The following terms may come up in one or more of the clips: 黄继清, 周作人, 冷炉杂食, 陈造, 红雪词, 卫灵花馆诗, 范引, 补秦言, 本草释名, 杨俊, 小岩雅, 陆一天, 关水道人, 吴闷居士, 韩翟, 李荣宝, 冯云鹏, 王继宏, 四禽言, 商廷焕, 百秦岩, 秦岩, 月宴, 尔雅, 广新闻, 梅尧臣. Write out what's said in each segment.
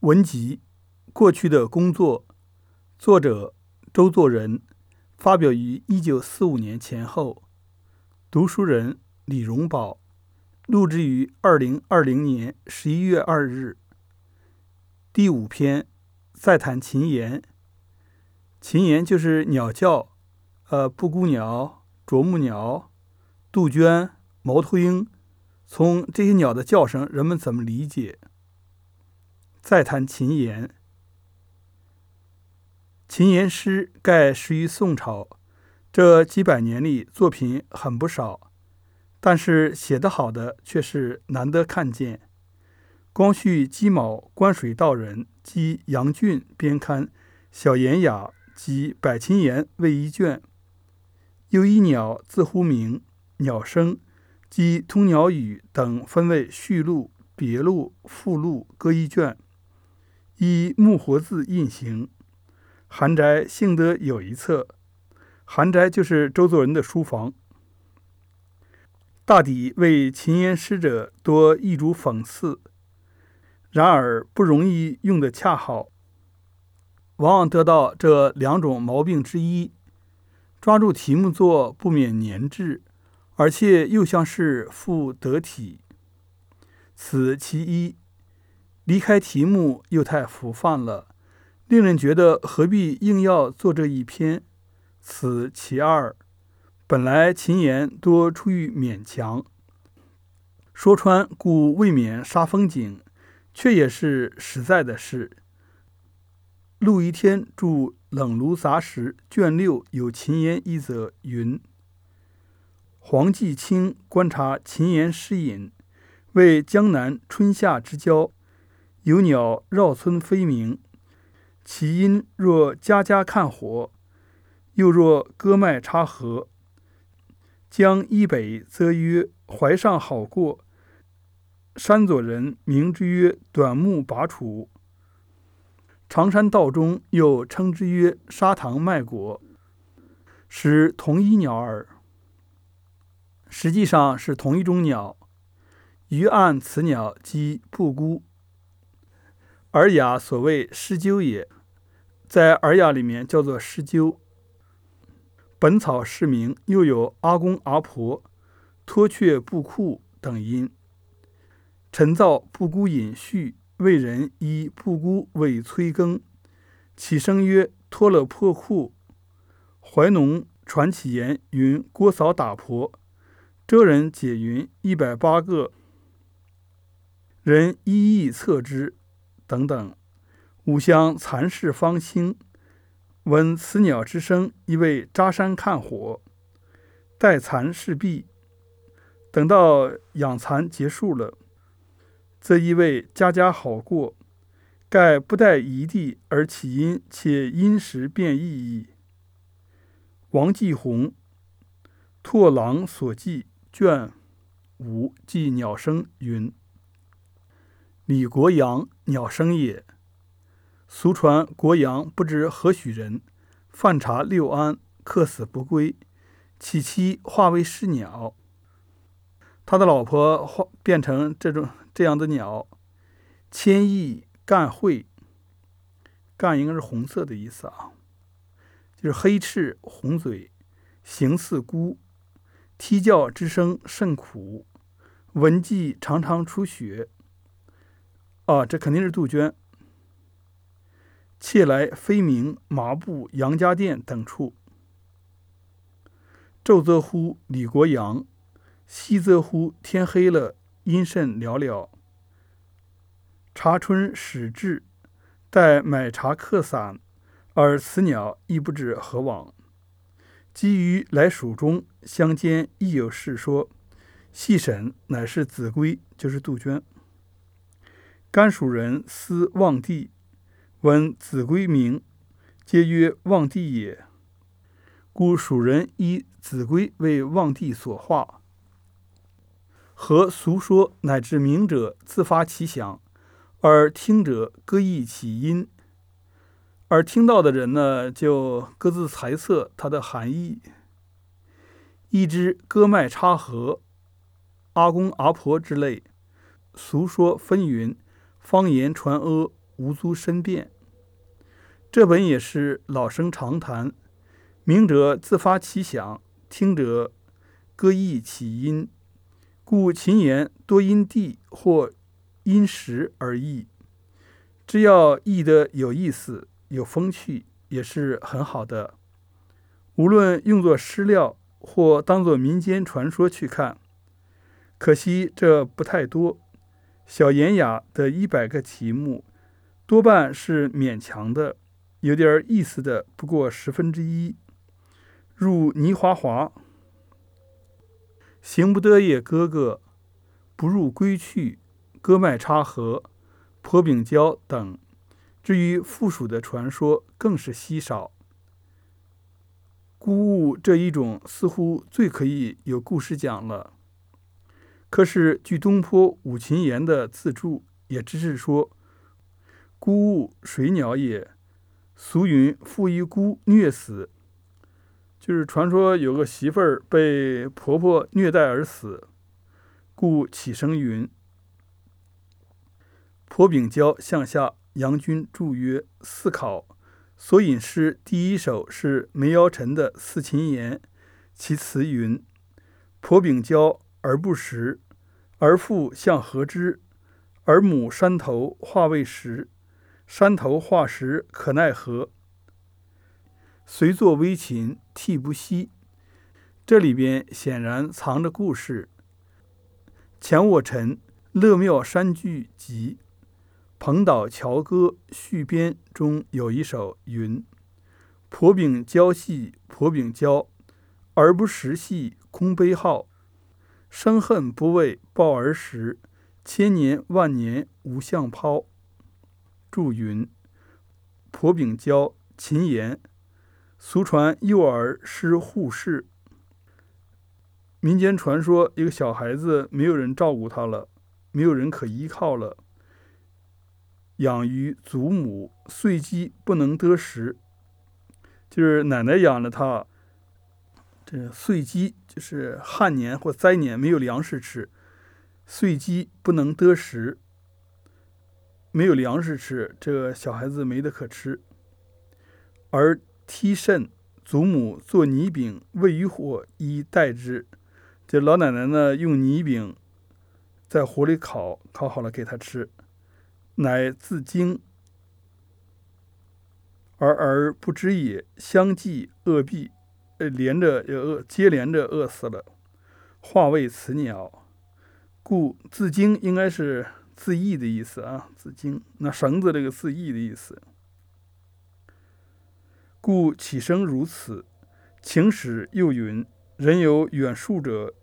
文集《过去的工作》，作者周作人，发表于1945年前后。读书人李荣宝，录制于2020年11月2日。第5篇，再谈秦岩。秦岩就是鸟叫，布谷鸟、啄木鸟、杜鹃、猫头鹰。从这些鸟的叫声，人们怎么理解？再谈秦岩。秦岩诗盖始于宋朝，这几百年里作品很不少，但是写得好的却是难得看见。光绪己卯，关水道人及杨俊编刊《小岩雅》及《百秦岩》为一卷，又以鸟自呼名、鸟声及通鸟语等分为序录、别录、附录各一卷，依木活字印行。韩翟幸得有一册，韩翟就是周作人的书房。大抵为秦岩诗者多一主讽刺，然而不容易用得恰好，往往得到这两种毛病之一：抓住题目做不免粘滞，而且又像是附得体。此其一，离开题目又太浮泛了，令人觉得何必硬要做这一篇。此其二，本来秦岩多出于勉强，说穿故未免煞风景，却也是实在的事。陆一天著《冷炉杂食》卷6有秦岩一则云：黄继清观察秦岩诗引，为江南春夏之交，有鸟绕村飞鸣，其音若家家看火，又若割麦插禾。江以北则曰淮上好过，山左人名之曰短木拔楚。常山道中又称之曰砂糖麦果，使同一鸟耳。实际上是同一种鸟，余按此鸟即布谷。尔雅所谓诗鸠也，在尔雅里面叫做诗鸠。本草释名又有阿公阿婆、脱却布库等音。陈造布谷引序，为人以布谷为催更，起声曰脱了破裤。怀农传起言云郭嫂打婆，遮人解云108个，人一一测之等等。吾乡残氏方兴，闻此鸟之声，一为扎山看火，待蚕事毕。等到养蚕结束了，则一为家家好过。盖不待一地而起因，且因时变异矣。王继宏拓郎所记卷5记鸟声云：李国阳鸟声也。俗传国阳不知何许人，犯察六安，客死不归，其妻化为是鸟，他的老婆化变成这样的鸟。千亿干喙，干应该是红色的意思啊，就是黑翅红嘴，形似钴，啼叫之声甚苦，闻记常常出血。这肯定是杜鹃。窃来飞鸣麻布、杨家店等处。昼则呼李国阳，夕则呼天黑了，音甚寥寥。茶春始至，待买茶客散，而此鸟亦不知何往。基于来蜀中，乡间亦有世说，细审乃是子规，就是杜鹃。甘蜀人思望帝，闻子规名，皆曰望帝也，故蜀人以子规为望帝所化。合俗说乃至名者自发其响，而听者各异其音，而听到的人呢，就各自猜测它的含义。一只割麦插禾、阿公阿婆之类，俗说纷纭，方言传阿，无足申辩。这本也是老生常谈，明者自发其想，听者各异其音，故秦言多因地或因时而异。只要译得有意思有风趣，也是很好的。无论用作诗料或当作民间传说去看，可惜这不太多。小严雅的100个题目多半是勉强的，有点意思的不过1/10。入泥滑滑，行不得也哥哥，不入归去，割麦插禾，泼饼浇等。至于附属的传说更是稀少。孤物这一种似乎最可以有故事讲了。可是据东坡五禽言的自注也只是说，孤物水鸟也，俗云妇一孤虐死，就是传说有个媳妇儿被婆婆虐待而死，故起声云。泼饼浇向下，杨君注曰：四考所引诗第一首是梅尧臣的四禽言，其词云：婆饼浇而不食，而父向何之？而母山头化为石，山头化石可奈何？随作微禽涕不息。这里边显然藏着故事。前我臣乐庙山居集彭岛樵歌续编中有一首云：婆饼浇戏婆饼浇，而不食戏空悲号，生恨不为报儿时，千年万年无相抛。注云：婆饼浇秦言，俗传幼儿失护士，民间传说一个小孩子没有人照顾他了，没有人可依靠了，养于祖母，岁饥不能得食，就是奶奶养了他。这岁饥就是旱年或灾年，没有粮食吃，岁饥不能得食，没有粮食吃，这个小孩子没得可吃。而梯甚，祖母做泥饼，喂于火以代之，这老奶奶呢用泥饼在火里烤，烤好了给他吃。乃自惊而不知也，相继饿毙，接连着饿死了，化为雌鸟。故自惊应该是自缢的意思啊，自惊那绳子这个自缢的意思。故起声如此。情史又云：人有远戍者，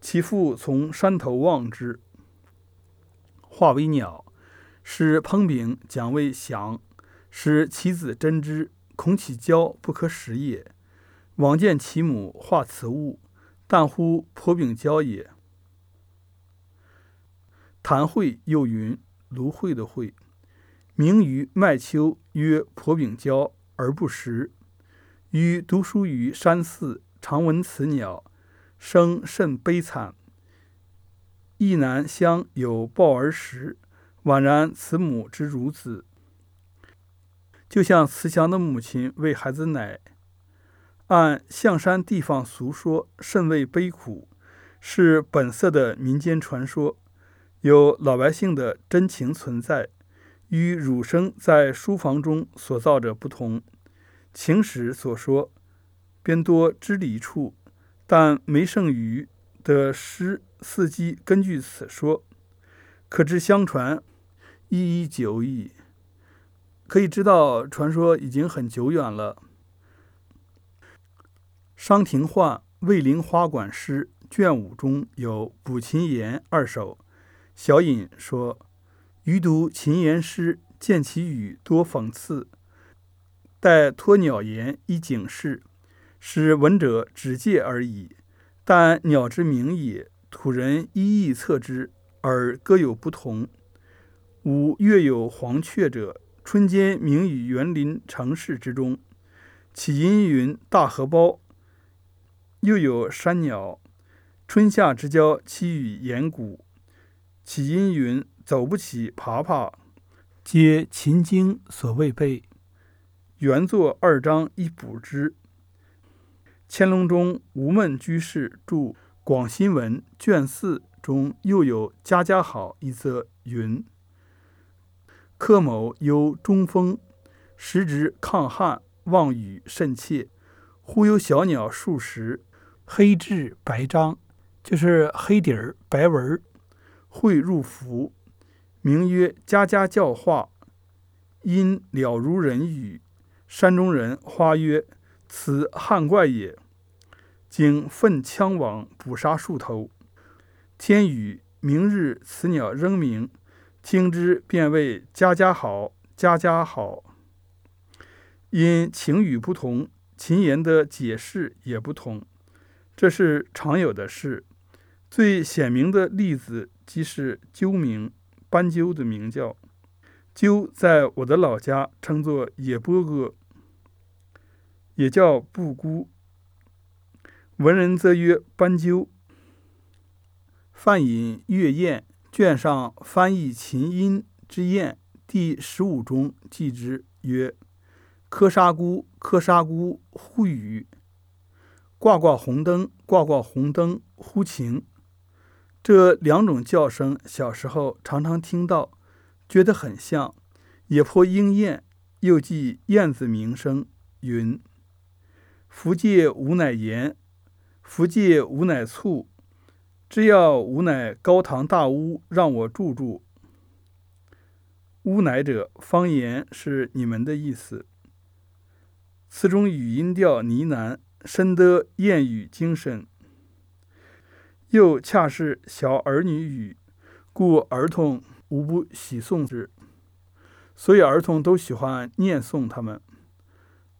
其父从山头望之，化为鸟，使烹饼讲为响，使其子珍之，恐其交不可食也。往见其母化此物，但乎婆饼交也。谭会又云：芦荟的荟，名于麦丘，曰婆饼交而不食。于读书于山寺，常闻此鸟，生甚悲惨。亦南乡有报儿时，宛然慈母之孺子，就像慈祥的母亲喂孩子奶。按象山地方俗说，甚为悲苦，是本色的民间传说，有老百姓的真情存在，与儒生在书房中所造者不同。情史所说边多知理处，但梅圣俞的诗伺机根据此说，可知相传119矣。可以知道传说已经很久远了。商廷焕《卫灵花馆诗》卷5中有《补秦言》2首，小引说：余读秦言诗，见其语多讽刺，待托鸟言以警示，使闻者止戒而已。但鸟之名也，土人一意测之，而各有不同。吾月有黄雀者，春间鸣于园林城市之中，起因云大荷包；又有山鸟，春夏之交栖于岩谷，起因云走不起爬爬，皆秦经所谓备，原作二章一补之。乾隆中吴闷居士著《广新闻》卷4中又有家家好一则云：柯某忧中风，时值抗旱，望雨甚切，忽有小鸟数十，黑翅白章，就是黑底儿白纹，会入凫，名曰家家教化，因了如人语。山中人花曰：此旱怪也。经奋枪网捕杀数头。天雨明日，此鸟仍鸣，听之便谓家家好，家家好。因情语不同，秦言的解释也不同，这是常有的事。最显明的例子即是鸠鸣，斑鸠的鸣叫。鸠在我的老家称作野波哥，也叫布姑，文人则曰斑鸠。范引《月宴》卷上翻译秦音之宴第15中记之曰：柯沙姑，柯沙姑，忽雨，挂挂红灯，挂挂红灯，忽晴。这两种叫声小时候常常听到，觉得很像，也颇应验，又记燕子鸣声云：夫借吾乃盐，夫借吾乃醋，只要吾乃高堂大屋，让我住住。吾乃者方言，是你们的意思。此种语音调呢喃，深得谚语精神，又恰是小儿女语，故儿童无不喜诵之，所以儿童都喜欢念诵他们。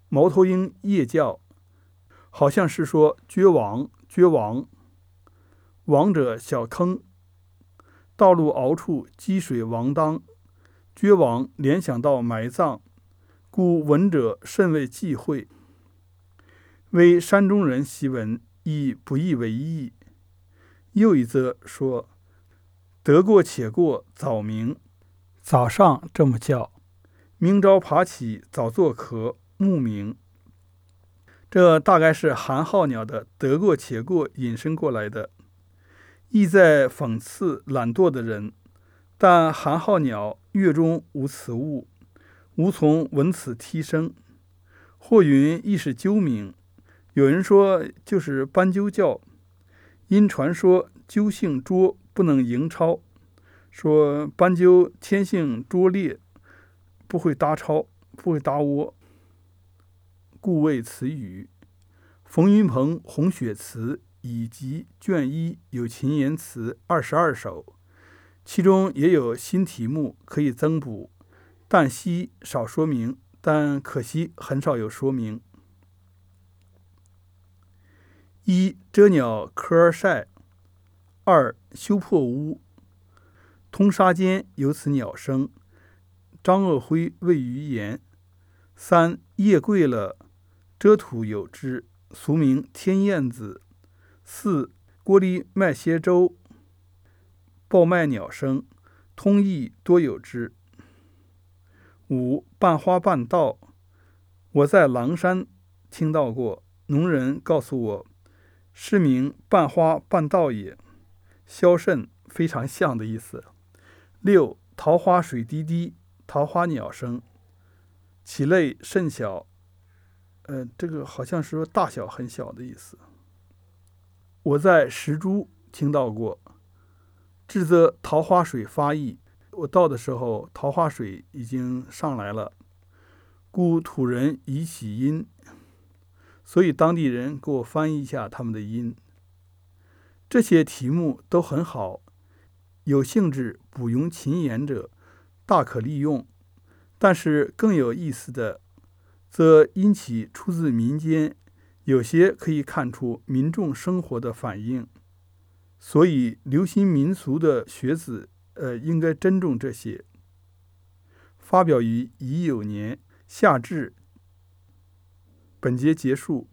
猫头鹰夜叫，好像是说撅王，撅王，王者小坑，道路凹处积水王当，撅王联想到埋葬，故闻者甚为忌讳。为山中人习闻，亦不易为意。又一则说：得过且过，早鸣，早上这么叫；明朝爬起，早做壳，暮鸣。这大概是寒号鸟的得过且过引申过来的，意在讽刺懒惰的人。但寒号鸟月中无此物，无从闻此啼声。或云亦是鸠鸣，有人说就是斑鸠叫。因传说鸠性拙，不能迎超，说斑鸠天性拙劣，不会搭超，不会搭窝，故谓此语。冯云鹏《红雪词》以及卷1有秦言词22首，其中也有新题目可以增补，但惜少说明，但可惜很少有说明。一、遮鸟科而晒；二、修破屋，通沙间有此鸟声，张鄂辉谓于言；三、夜贵了，遮土有之，俗名天燕子；四、锅里卖些粥，报卖鸟声，通义多有之；五、半花半道，我在狼山听到过，农人告诉我，是名半花半道也，肖甚，非常像的意思。六、桃花水滴滴，桃花鸟声，其类甚小，这个好像是说大小很小的意思。我在石珠听到过，至则桃花水发溢，我到的时候桃花水已经上来了，故土人以起音，所以当地人给我翻译一下他们的音。这些题目都很好，有兴致补用秦言者大可利用，但是更有意思的则因其出自民间，有些可以看出民众生活的反应，所以留心民俗的学子应该珍重这些。发表于乙酉年夏至。本节结束。